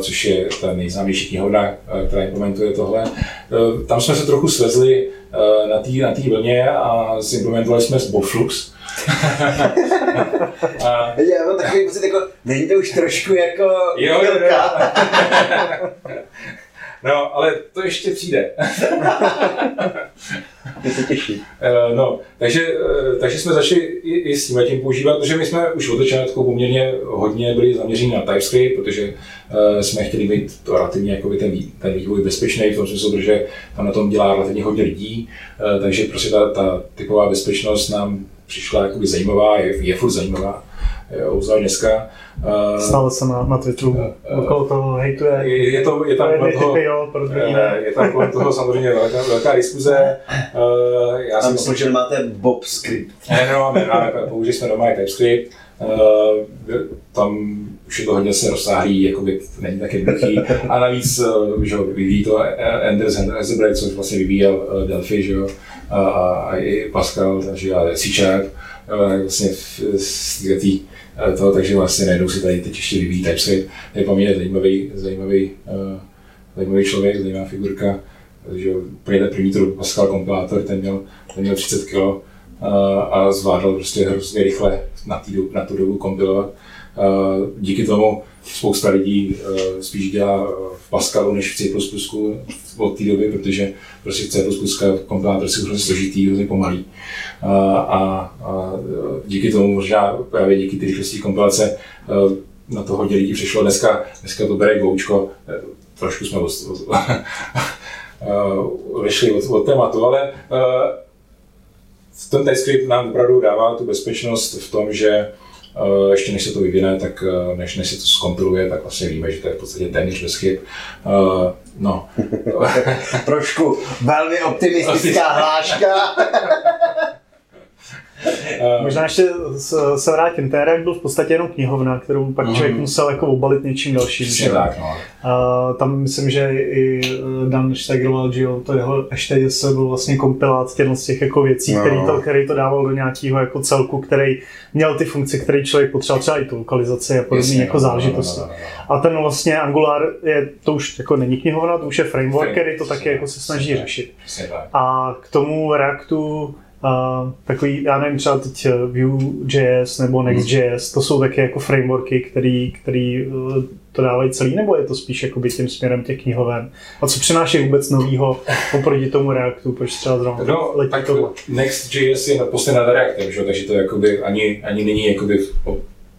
což je ta nejznámější knihovna, která implementuje tohle. Tam jsme se trochu svezli na té na té vlně a zimplementovali jsme Bobflux. a, já mám takový pocit, jako, není to už trošku jako jo, velká. No, ale to ještě přijde. Mě to těší. No, takže, takže jsme začali i, i s tím používat, protože my jsme už od začátku poměrně hodně byli zaměřeni na TypeScript, protože jsme chtěli být relativně jakoby ten, ten vývoj bezpečný, v tom smyslu, že tam na tom dělá relativně hodně lidí, takže prostě ta, ta typová bezpečnost nám přišla jakoby zajímavá, je, je furt zajímavá. Obzvlášť dneska. Stále se na, na Twitteru okolo toho hejtuje. Je, je, to, je tam kolem toho, toho, toho samozřejmě velká, velká diskuze. Já tam myslím, že máte Bobscript. Ne, no, ne, ne, použili jsme doma i TypeScript. Tam už je to hodně se rozsáhlý, jakoby není tak jednoduchý. A navíc že vyvíjí to Anders Hesebrek, což vlastně vyvíjel Delphi, že jo? A, a i Pascal, takže C# vlastně z tý, toho, takže vlastně najednou si tady teď ještě vyvíjí TypeScript. Je poměrně zajímavý, zajímavý, uh, zajímavý člověk, zajímavá figurka. Takže úplně ten první to Pascal kompilátor, ten měl, ten měl třicet kilogramů uh, a zvládal prostě hrozně rychle na, tý, na tu dobu kompilovat. Uh, díky tomu spousta lidí uh, spíš dělá v Pascalu než v C plus plus od té doby, protože prostě C plus plus kompilátor si hrozně složitý, hrozně pomalý. Uh, a, a díky tomu, možná právě díky té rychlosti kompilace, uh, na to hodně lidí přišlo. Dneska, dneska to bere goučko, trošku jsme vešli od, od, od, od tématu, ale uh, ten TypeScript nám opravdu dává tu bezpečnost v tom, že uh, ještě než se to vyvine, tak uh, než, než se to zkompiluje, tak vlastně víme, že to je v podstatě téměř bez chyb. Uh, no. Trošku velmi optimistická hláška. Um, Možná ještě se vrátím. Ten React byl v podstatě jenom knihovna, kterou pak člověk um, musel jako obalit něčím dalším. Tak, no. A tam myslím, že i Dan Štagroval, že to jeho H T S byl vlastně kompilát z těch jako věcí, no. který, to, který to dával do nějakého jako celku, který měl ty funkce, které člověk potřeboval, třeba i tu lokalizaci a podobně jako no, záležitosti. No, no, no, no. A ten vlastně Angular, je, to už jako není knihovna, to už je framework, Frame, který to taky jako se snaží řešit. A k tomu Reactu Uh, takový, já nevím, třeba teď Vue.js nebo Next.js, to jsou taky jako frameworky, který, který to dávají celý, nebo je to spíš jakoby tím směrem těch knihoven? A co přináší vůbec novýho oproti tomu Reactu, protože třeba zrovna no, letí tohle? Next.js je prostě nad Reactem, že? Takže to jakoby ani, ani není jakoby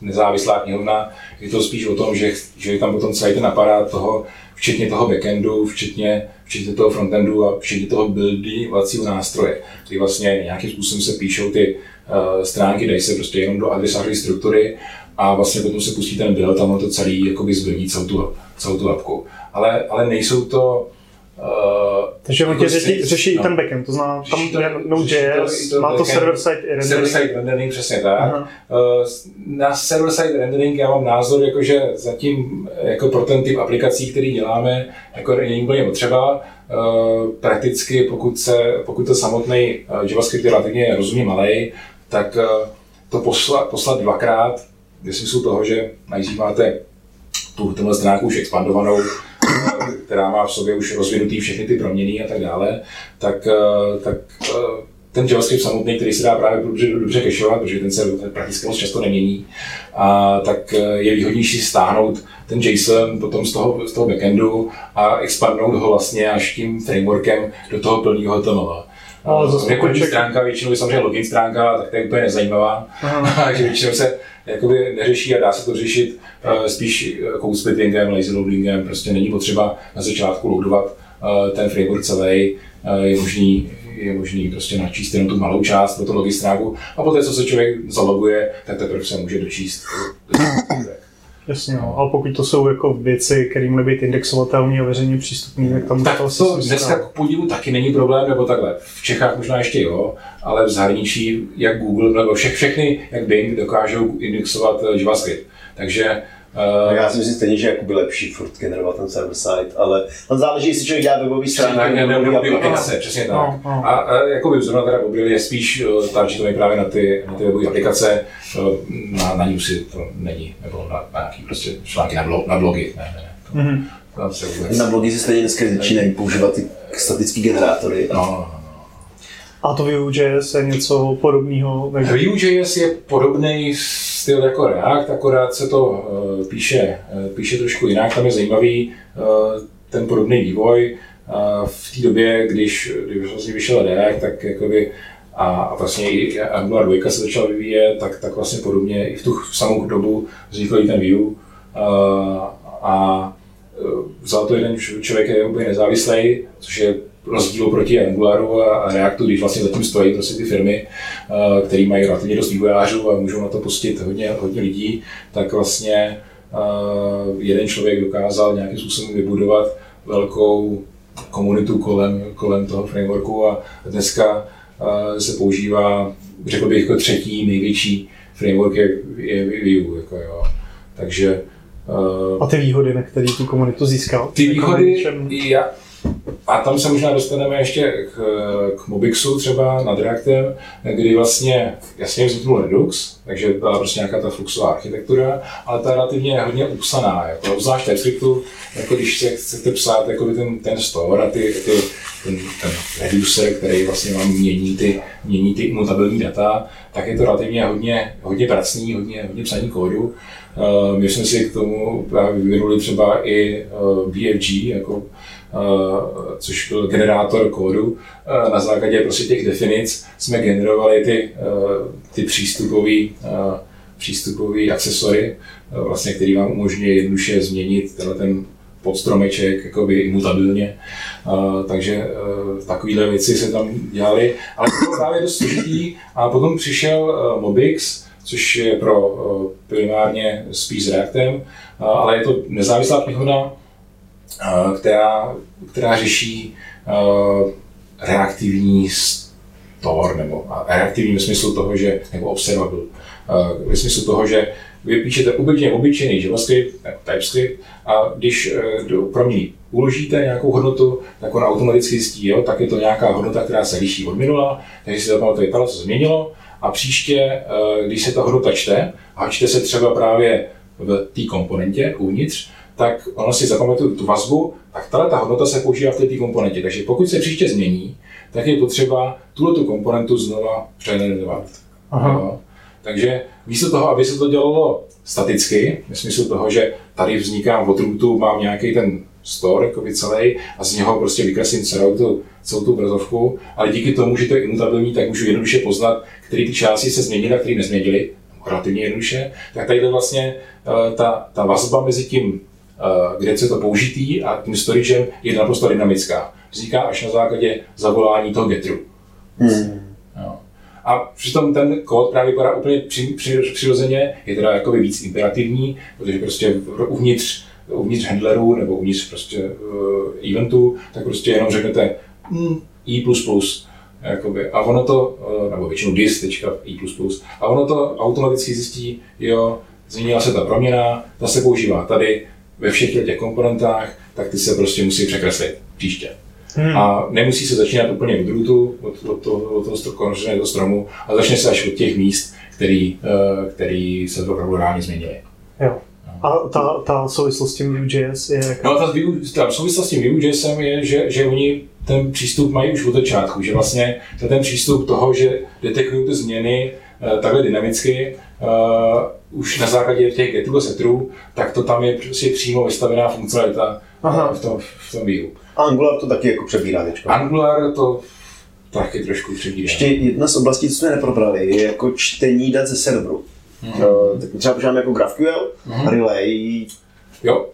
nezávislá knihovna, je to spíš o tom, že, že je tam potom celý ten aparát toho, včetně toho backendu, včetně, včetně toho frontendu a včetně toho buildovacího nástroje. Ty vlastně nějakým způsobem se píšou ty uh, stránky, dají se prostě jenom do adresářové struktury a vlastně potom se pustí ten build, tam to celý jakoby zbildí celou tu, celou tu apku. Ale, ale nejsou to... Uh, Takže on tě řeší, řeší no, ten backend, to znamená, tam Node.js, má to, to server-side rendering. Server-side rendering, přesně tak. Uh-huh. Na server-side rendering já mám názor, jako, že zatím jako pro ten typ aplikací, který děláme, jako není úplně potřeba. Uh, prakticky, pokud, se, pokud to samotný uh, JavaScript je relativně rozumně malej, tak uh, to poslat, poslat dvakrát, ve smyslu toho, že najdřív máte tu tenhle stránku už expandovanou, která má v sobě už rozvinutý všechny ty proměny a tak dále, tak, tak ten JavaScript samotný, který se dá právě dobře, dobře cacheovat, protože ten se prakticky moc často nemění, a tak je výhodnější stáhnout ten JSON potom z toho, z toho backendu a expandnout ho vlastně až tím frameworkem do toho plného H T M L. Rekodní stránka většinou je samozřejmě login stránka, tak to je úplně nezajímavá, takže většinou se jakoby neřeší a dá se to řešit uh, spíš code splittingem, lazy loadingem, prostě není potřeba na začátku loadovat uh, ten framework celý, uh, je možný, je možný prostě načíst jenom tu malou část do toho login stránku a poté, co se člověk zaloguje, tak teprve se může dočíst. Jasně, no. Ale pokud to jsou jako věci, které měly být indexovatelné a veřejně přístupné, tak tam tak to asi to dneska k podivu taky není problém, nebo takhle. V Čechách možná ještě jo, ale v zahraničí, jak Google, nebo vše, všechny, jak Bing, dokážou indexovat JavaScript. Takže Uh, já si myslím stejně, že je lepší furt generovat ten server-side, ale tam záleží, jestli člověk dělá webový stránky nebo webový aplikace, přesně tak. No, no. A, a jakoby zrovna teda Bobril je spíš targetový právě na ty, na ty webové aplikace, na, na newsy to není, nebo na, na nějaký prostě články na, blo, na blogy, ne, ne, to, mm-hmm. tam se vůbec... Na blogy se stejně dneska začínají používat ty statický generátory. No, no. A to Vue.js je něco podobného? Vue.js je podobný styl jako React, akorát se to uh, píše, uh, píše trošku jinak. Tam je zajímavý uh, ten podobný vývoj. Uh, v té době, když, když vlastně vyšel React, tak jakoby, a, a vlastně i Angular dva se začal vyvíjet, tak, tak vlastně podobně i v tu samou dobu vznikl i ten Vue. Uh, a vzal to jeden člověk, který je úplně nezávislý, což je rozdíl proti Angularu a Reactu, když vlastně zatím stojí prostě ty firmy, které mají relativně dost vývojářů a můžou na to pustit hodně, hodně lidí, tak vlastně jeden člověk dokázal nějakým způsobem vybudovat velkou komunitu kolem, kolem toho frameworku a dneska se používá, řekl bych, jako třetí největší framework je, je Vue. Jako jo. Takže, a ty výhody, na které tu komunitu získal? Ty výhody, já, a tam se možná dostaneme ještě k, k Mobixu třeba nad Reactem, kdy vlastně jasně vzniknul Redux, takže byla prostě nějaká ta fluxová architektura, ale ta relativně hodně upsaná, jako obzvlášť TypeScriptu, jako když se chcete psát jako ten, ten store a ty, ty, ten, ten reducer, který vlastně vám mění ty, mění ty mutabilní data, tak je to relativně hodně, hodně pracný, hodně, hodně psaní kódu. My jsme si k tomu vyvinuli třeba i B F G, jako Uh, což byl generátor kódu. Uh, na základě prostě těch definic jsme generovali ty, uh, ty přístupový, uh, přístupový akcesory, uh, vlastně, který vám umožňuje jednoduše změnit tenhle ten pod stromeček, jakoby imutabilně. Uh, takže uh, takovéhle věci se tam dělaly, ale to bylo právě dost složitý. A potom přišel uh, Mobix, což je pro uh, primárně spíš s Reactem, uh, ale je to nezávislá knihovna, uh, která, která řeší uh, reaktivní store, nebo reaktivní v smyslu toho, že, nebo observabil, uh, v smyslu toho, že vy píšete obyčejně obyčejný JavaScript, jako TypeScript, a když do proměny uložíte nějakou hodnotu, tak ona automaticky zjistí, jo, tak je to nějaká hodnota, která se liší od minula, takže si zapamatujete, co se změnilo, a příště, když se ta hodnota čte, a čte se třeba právě v té komponentě uvnitř, tak ona si zapamatuje tu vazbu, tak tahle ta hodnota se používá v té komponentě, takže pokud se příště změní, tak je potřeba tuto komponentu znova přerenovovat. Takže místo toho, aby se to dělalo staticky, ve smyslu toho, že tady vzniká v attributu, mám nějaký ten store jakoby celý a z něho prostě vykreslím celou tu, celou tu obrazovku, ale díky tomu, že to je imutabilní, tak můžu jednoduše poznat, které ty části se změnily a které nezměnily, relativně jednoduše, tak tady je vlastně ta, ta vazba mezi tím, kde se to použitý, a tím storagem je naprosto dynamická. Vzniká až na základě zavolání toho getru. Hmm. A přitom ten kód právě vypadá úplně při, při, přirozeně, je teda jakoby víc imperativní, protože prostě uvnitř, uvnitř handlerů nebo uvnitř prostě uh, eventů, tak prostě jenom řeknete mm, i plus plus, jakoby, a ono to, uh, nebo většinou dis.i plus plus, a ono to automaticky zjistí, jo, změnila se ta proměna, ta se používá tady, ve všech těch komponentách, tak ty se prostě musí překreslit příště. Hmm. A nemusí se začínat úplně od rootu, od, od, od toho konečného stromu, a začne se až od těch míst, který, který se to regulárně změnily. Jo. A ta, ta souvislost s tím Vue.js je jaká? No, ta, ta souvislost s tím Vue.jsem je, že, že oni ten přístup mají už od začátku, že vlastně ten přístup toho, že detekují ty změny takhle dynamicky, uh, už na základě těch getů a setrů, tak to tam je prostě přímo vystavená funkcionalita v tom, v tom Vue. Angular to taky jako přebírá teďka. Angular to taky trošku přebírá. Ještě jedna z oblastí, co jsme neprobrali, je jako čtení dat ze serveru. Mm-hmm. Tak třeba používáme jako GraphQL, mm-hmm. Relay. Jo,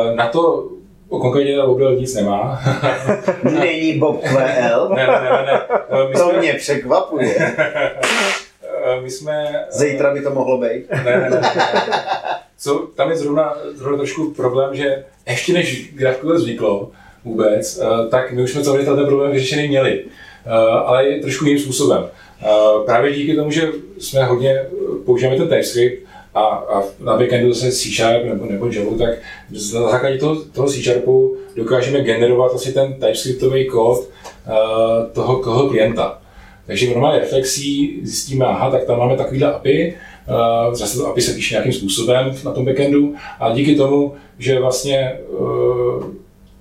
uh, na to konkrétně Bobril nic nemá. Není Bob Q L? Ne, ne, ne, ne. My to jsme... mě překvapuje. My jsme... Zítra by to mohlo být. Ne, ne, ne. Co, tam je zrovna, zrovna trošku problém, že ještě než GraphQL vzniklo vůbec, tak my už jsme celý ten problém vyřešený měli, ale je trošku jiným způsobem. Právě díky tomu, že jsme hodně používáme ten TypeScript a, a na backendu zase C sharp nebo, nebo Java, tak na základě toho, toho C sharpu dokážeme generovat asi ten TypeScriptový kód toho, toho klienta. Takže normálně reflexí zjistíme, aha, tak tam máme takovýhle A P I, uh, zase to A P I se píše nějakým způsobem na tom backendu, a díky tomu, že vlastně uh,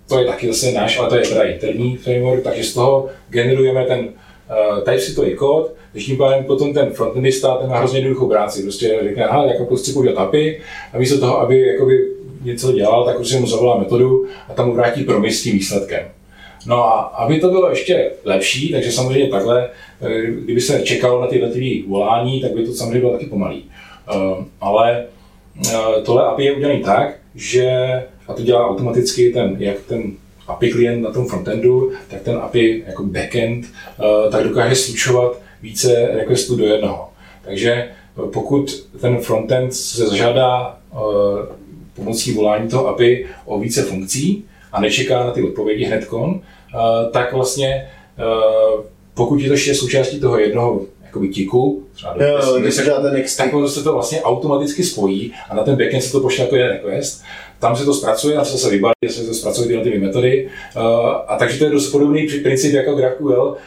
to je taky zase náš, ale to je teda interní framework, takže z toho generujeme ten uh, TypeScriptový kód, takže tím pádem potom ten frontendista ten má hrozně jednoduchou práci, prostě řekne, aha, jako prostě použít A P I, a místo toho, aby jakoby něco dělal, tak prostě mu zavolá metodu a tam mu vrátí promise s tím výsledkem. No a aby to bylo ještě lepší, takže samozřejmě takhle, kdyby se čekalo na tyhle ty volání, tak by to samozřejmě bylo taky pomalý. Ale tohle A P I je udělaný tak, že, a to dělá automaticky ten, jak ten A P I klient na tom frontendu, tak ten A P I jako backend, tak dokáže slučovat více requestů do jednoho. Takže pokud ten frontend se zažádá pomocí volání toho A P I o více funkcí, a nečeká na ty odpovědi hnedkon, tak vlastně, pokud je to ještě součástí toho jednoho jakoby tiku, třeba do jo, request, next tak se to vlastně automaticky spojí a na ten backend se to pošle jako jeden request, tam se to zpracuje a se se vybalí, se to zpracují tyhle ty metody, a takže to je dost podobný princip jako GraphQL,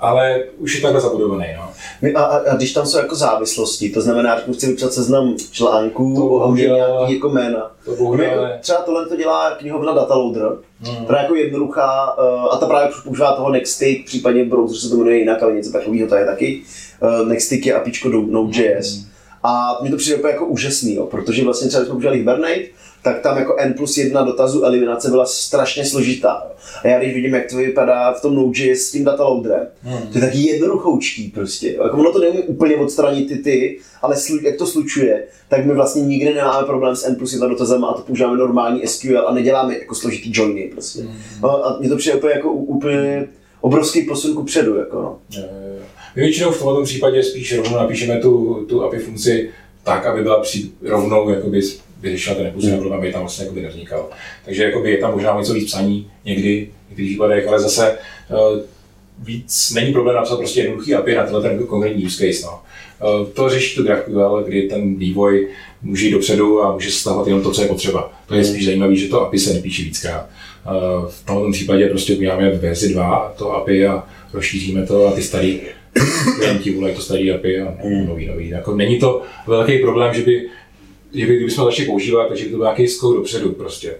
ale už je takhle zabudovaný. No. A, a, a když tam jsou jako závislosti, to znamená, že chci vypsat seznam článků, hodně nějaký jako jména. To bohužel, třeba tohle to dělá knihovna Dataloader, hmm. která je jako jednoduchá, a ta právě používá toho Nextik, případně v browseru se to jmenuje jinak, ale něco takového to je taky. Nextik je apičko Node.js. Hmm. A mně to přijde jako úžasný, jo, protože vlastně třeba když jsme používali Hibernate, tak tam jako n plus jedna dotazu eliminace byla strašně složitá. A já když vidím, jak to vypadá v tom Node.js s tím dataloaderem, hmm. to je taky jednoduchoučký prostě. Jako ono to neumí úplně odstranit ty ty, ale slu, jak to slučuje, tak my vlastně nikdy nemáme problém s n plus jedna dotazama a to používáme normální S Q L a neděláme jako složitý joiny prostě. Hmm. No, a mě to přijde to jako úplně obrovský posun kupředu jako no. My většinou v tomto případě spíš rovnou napíšeme tu, tu A P I funkci tak, aby byla při, rovnou jakoby, vyřešila ten nepůsobný mm. problém, aby tam vlastně jakoby nevznikal. Takže jakoby, je tam možná něco víc psaní někdy, v některých případech, ale zase uh, víc není problém napsat prostě jednoduchý A P I na tenhle ten konkrétní use case. No. Uh, to řeší tu GraphQL, kdy ten vývoj může jít dopředu a může stahovat jenom to, co je potřeba. To je spíš zajímavé, že to A P I se nepíše víckrát. Uh, v tomto případě prostě uděláme verzi dva to A P I a rozšíříme to a ty starý klienti volají to starý A P I a ne, nový, nový. Jako není to velký problém, že by, že by kdybychom začali používat, takže by to byl nějaký skok dopředu prostě.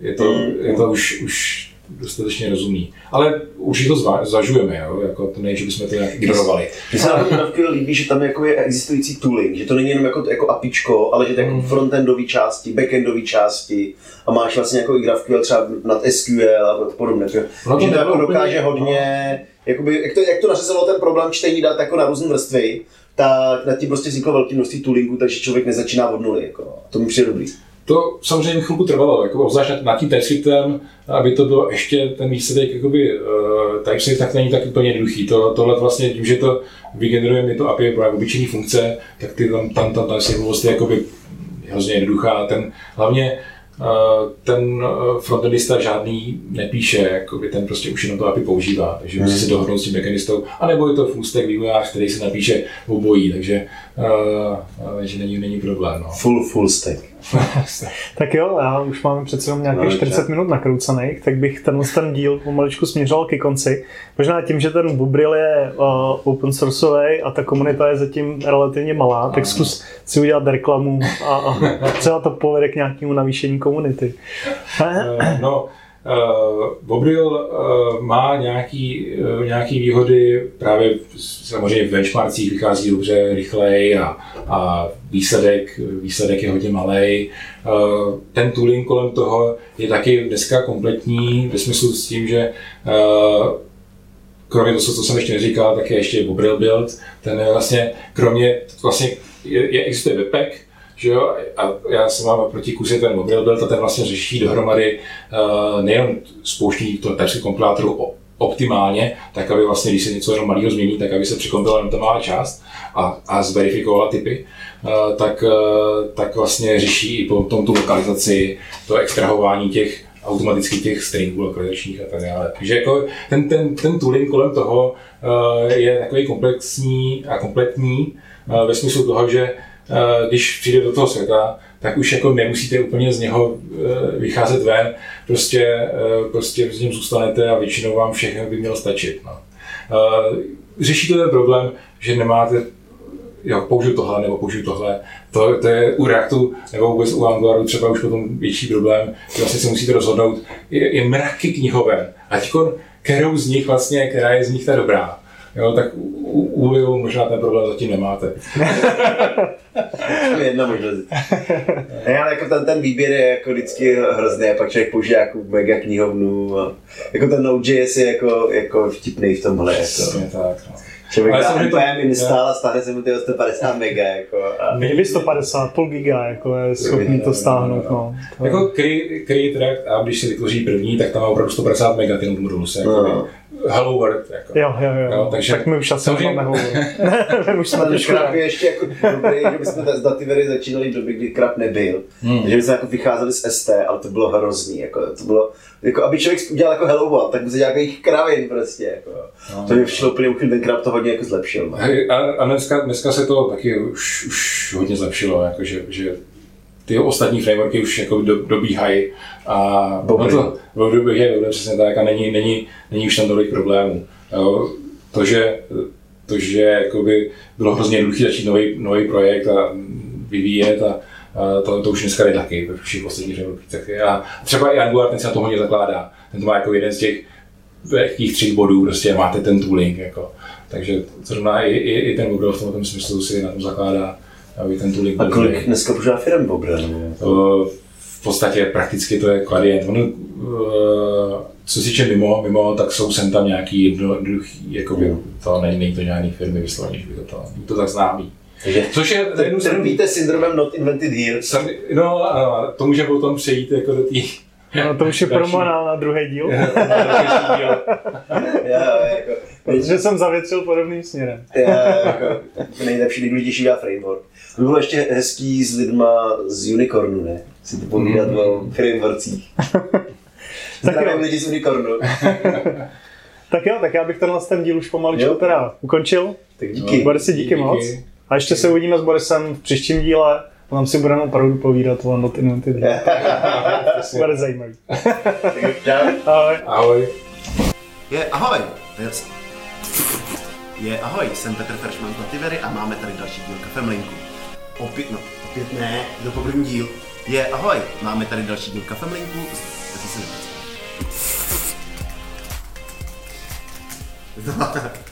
Je to, je to už, už dostatečně rozumný. Ale určitě to zva, zvažujeme, jo? Jako to nejde, že bychom to nějak ignorovali. Mně se na to líbí, že tam jako je existující tooling, že to není jenom jako, jako apičko, ale že to je jako mm. frontendové části, backendové části a máš vlastně jako i GraphQL třeba nad S Q L a podobně. No že to jako dokáže hodně, jakoby, jak to, jak to nařezalo ten problém čtení dat jako na různé vrstvy, tak nad tím prostě vzniklo velké množství toolingů, takže člověk nezačíná od nuly. Jako. To mi přijde dobrý. To samozřejmě mi chvilku trvalo, jako obzvlášť nad tím TypeScriptem, aby to bylo ještě ten výsledek jakoby, uh, TypeScript, tak není tak úplně jednoduchý. To, tohle vlastně tím, že to vygenerujeme to A P I pro obyčejné funkce, tak ty tam tam tam TypeScript je jakoby hrozně jednoduchá. Ten, hlavně uh, ten frontendista žádný nepíše, jakoby ten prostě už jenom to A P I používá, takže musí se dohodnout s tím backendistou, anebo je to full stack vývojář, který se napíše obojí, takže uh, uh, že není, není problém. No. Full, full stack. Tak jo, já už máme přece jenom nějakých no, čtyřicet minut nakroucaných, tak bych tenhle ten díl pomaličku směřoval ke konci. Možná tím, že ten Bobril je uh, open sourceový a ta komunita je zatím relativně malá, tak zkus si udělat reklamu a, a třeba to povede k nějakému navýšení komunity. No, uh, Bobril uh, má nějaký, uh, nějaký výhody, právě samozřejmě v benchmarkcích vychází dobře, rychleji a, a Výsledek, výsledek je hodně malej. Ten tooling kolem toho je taky dneska kompletní, ve smyslu s tím, že kromě toho, co jsem ještě neříkal, tak je ještě Bobril build. Ten je vlastně, kromě, vlastně je, je, existuje webpack, že jo? A já jsem mám proti kusy ten Bobril build a ten vlastně řeší dohromady nejen spouští toho TypeScript kompilátoru optimálně, tak aby vlastně, když se něco jenom malého změní, tak aby se překompila jenom ta malá část a, a zverifikovala typy, tak, tak vlastně řeší i potom tu lokalizaci, to extrahování těch automatických těch stringů lokalizačních a tak dále. Takže jako ten, ten, ten tooling kolem toho je takový komplexní a kompletní ve smyslu toho, že když přijde do toho světa, tak už jako nemusíte úplně z něho vycházet ven, prostě, prostě s ním zůstanete a většinou vám všechno by mělo stačit. No. Řešíte ten problém, že nemáte, jo, použiju tohle nebo použiju tohle, to, to je u Reactu nebo vůbec u Angularu třeba už potom větší problém, že vlastně se musíte rozhodnout, je, je mraky knihoven a teď kterou z nich vlastně, která je z nich ta dobrá. Jo, tak u Liu možná ten problém zatím nemáte. Jedna možnost. Ne, ale jako ten, ten výběr je jako vždycky hrozný a pak člověk používá jako mega knihovnu. A jako ten Node.js je jako, jako vtipný v tomhle. Přesně jako. Tak. No. Člověk dá M P M install a stáhne se mu tyho sto padesát mega jako. A kdyby sto padesát, půl giga jako je schopný to stáhnout. No. To... Jako create React a když se vytvoří první, tak tam má opravdu sto padesát mega ten modul se. Jako Hello World, jako. Jo, jo, jo. No, takže, tak my už asi máme Hello World. My už jsme krap je ještě jako dobrý, že bychom s dativery začínali v době, kdy krap nebyl. Hmm. Takže bychom jako vycházeli z S T, ale to bylo hrozný. Jako, to bylo, jako, aby člověk udělal jako Hello World, tak musel dělat jejich kravin prostě. Jako. No, to mě všechno úplně uchyl, ten krap to hodně jako zlepšil. A, a dneska, dneska se to taky už, už hodně zlepšilo, jako, že, že ty ostatní frameworky už jako do, dobíhají a Bobril no je přesně tak a není, není, není už tam tolik problémů. To, že, to, že bylo hrozně jednoduché začít nový, nový projekt a vyvíjet a, a to, to už dneska je taky ve všech ostatních frameworkách. A třeba i Angular, ten se na to hodně zakládá. Ten to má jako jeden z těch velkých tří bodů, prostě máte ten tooling. Jako. Takže zrovna i, i, i ten Bobril v tomto smyslu si na tom zakládá. Aby ten a kolik dneska požívá firem Bobril? v podstatě prakticky to je Quadient. Ono, co si če mimo, mimo, tak jsou sem tam nějaký jednoduchý, jakoby, to není, není to nějaký firmy vysloveně, že by to to, to tak známý. Což je ten jsem... víte syndromem not invented here. Jsem, no, ano, to může potom přejít jako do té... No, to už je promo na, na druhý díl. Já, jako... Protože jsem zavětřil podobným směrem. Já, jako... Nejlepší, nejdůležitější dělá framework. To bylo ještě hezký s lidma z Unicornu, ne? Si to povídat mm. o frameworkcích. Zdravím lidi z Unicornu. Tak jo, tak já bych tenhle ten díl už pomaličku teda ukončil. Tak díky. Borisi, díky, díky moc. A ještě se uvidíme s Borisem v příštím díle. Tam si budeme opravdu povídat o Not Invented. Bude zajímavý. Ahoj. Ahoj. Je ahoj. Je ahoj, jsem Petr Feršman z Lativery a máme tady další díl Kafemlinku. Opět, no, opět ne, do první díl. Je ahoj, máme tady další díl Kafemlinku. Tak se nepřijde.